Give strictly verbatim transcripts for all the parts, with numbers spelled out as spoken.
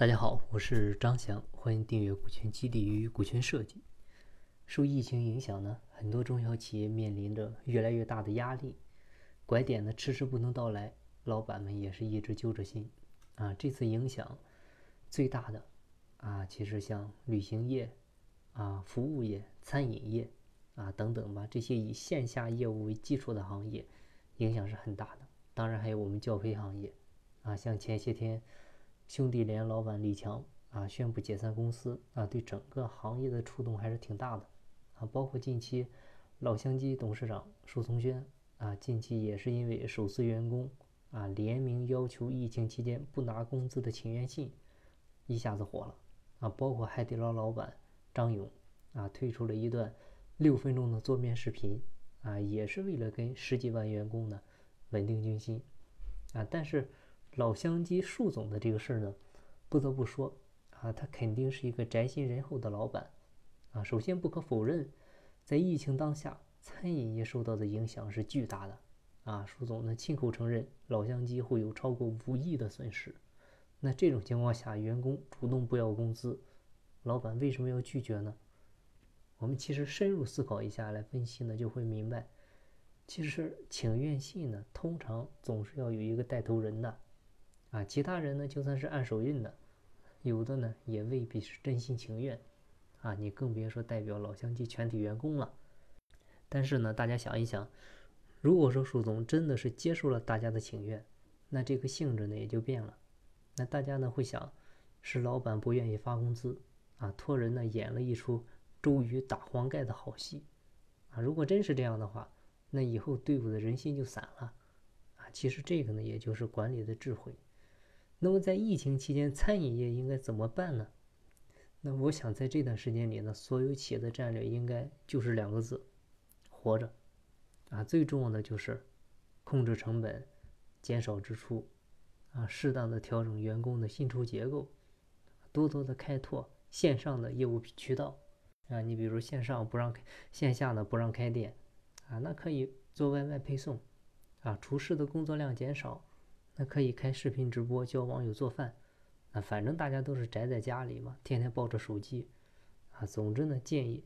大家好，我是张翔，欢迎订阅股权激励与股权设计。受疫情影响呢，很多中小企业面临着越来越大的压力，拐点呢迟迟不能到来，老板们也是一直揪着心啊。这次影响最大的啊，其实像旅行业啊、服务业、餐饮业啊等等吧，这些以线下业务为基础的行业，影响是很大的。当然还有我们教培行业啊，像前些天。兄弟连老板李强啊宣布解散公司啊，对整个行业的触动还是挺大的啊。包括近期老乡鸡董事长舒从轩啊，近期也是因为首次员工啊联名要求疫情期间不拿工资的请愿信，一下子火了啊。包括海底捞老板张勇啊，推出了一段六分钟的桌面视频啊，也是为了跟十几万员工呢稳定军心啊。但是。老乡鸡树总的这个事儿呢，不得不说啊，他肯定是一个宅心仁厚的老板啊。首先不可否认，在疫情当下，餐饮业受到的影响是巨大的啊。树总呢亲口承认，老乡鸡会有超过五亿的损失。那这种情况下，员工主动不要工资，老板为什么要拒绝呢？我们其实深入思考一下来分析呢，就会明白，其实请愿信呢，通常总是要有一个带头人的。啊，其他人呢，就算是按手印的，有的呢也未必是真心情愿，啊，你更别说代表老乡鸡全体员工了。但是呢，大家想一想，如果说树总真的是接受了大家的请愿，那这个性质呢也就变了。那大家呢会想，是老板不愿意发工资，啊，托人呢演了一出周瑜打黄盖的好戏，啊，如果真是这样的话，那以后队伍的人心就散了，啊，其实这个呢也就是管理的智慧。那么在疫情期间，餐饮业应该怎么办呢？那我想在这段时间里呢，所有企业的战略应该就是两个字：活着。啊，最重要的就是控制成本，减少支出，啊，适当的调整员工的薪酬结构，多多的开拓线上的业务渠道。啊，你比如线上不让，线下呢不让开店，啊，那可以做外卖配送，啊，厨师的工作量减少。那可以开视频直播教网友做饭，那反正大家都是宅在家里嘛，天天抱着手机，啊，总之呢，建议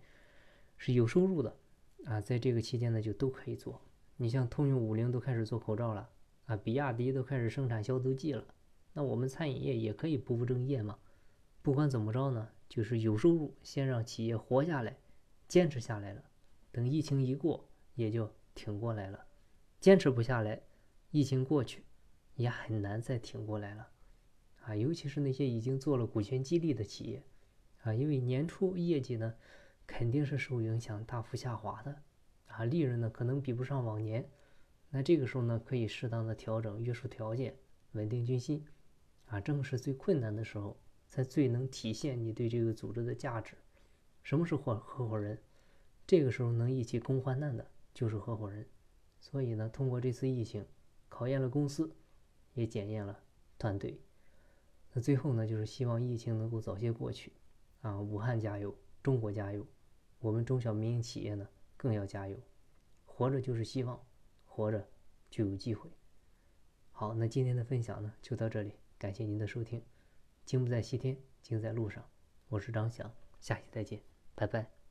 是有收入的，啊，在这个期间呢就都可以做。你像通用、五菱都开始做口罩了，啊，比亚迪都开始生产消毒剂了，那我们餐饮业也可以不务正业嘛。不管怎么着呢，就是有收入，先让企业活下来，坚持下来了，等疫情一过也就挺过来了。坚持不下来，疫情过去。也很难再挺过来了，啊，尤其是那些已经做了股权激励的企业，啊，因为年初业绩呢肯定是受影响大幅下滑的，啊，利润呢可能比不上往年，那这个时候呢可以适当的调整约束条件，稳定军心，啊，正是最困难的时候，才最能体现你对这个组织的价值。什么是合合伙人？这个时候能一起共患难的就是合伙人。所以呢，通过这次疫情，考验了公司。也检验了团队。那最后呢，就是希望疫情能够早些过去，啊，武汉加油，中国加油，我们中小民营企业呢更要加油，活着就是希望，活着就有机会。好，那今天的分享呢就到这里，感谢您的收听。经不在西天，经在路上，我是张翔，下期再见，拜拜。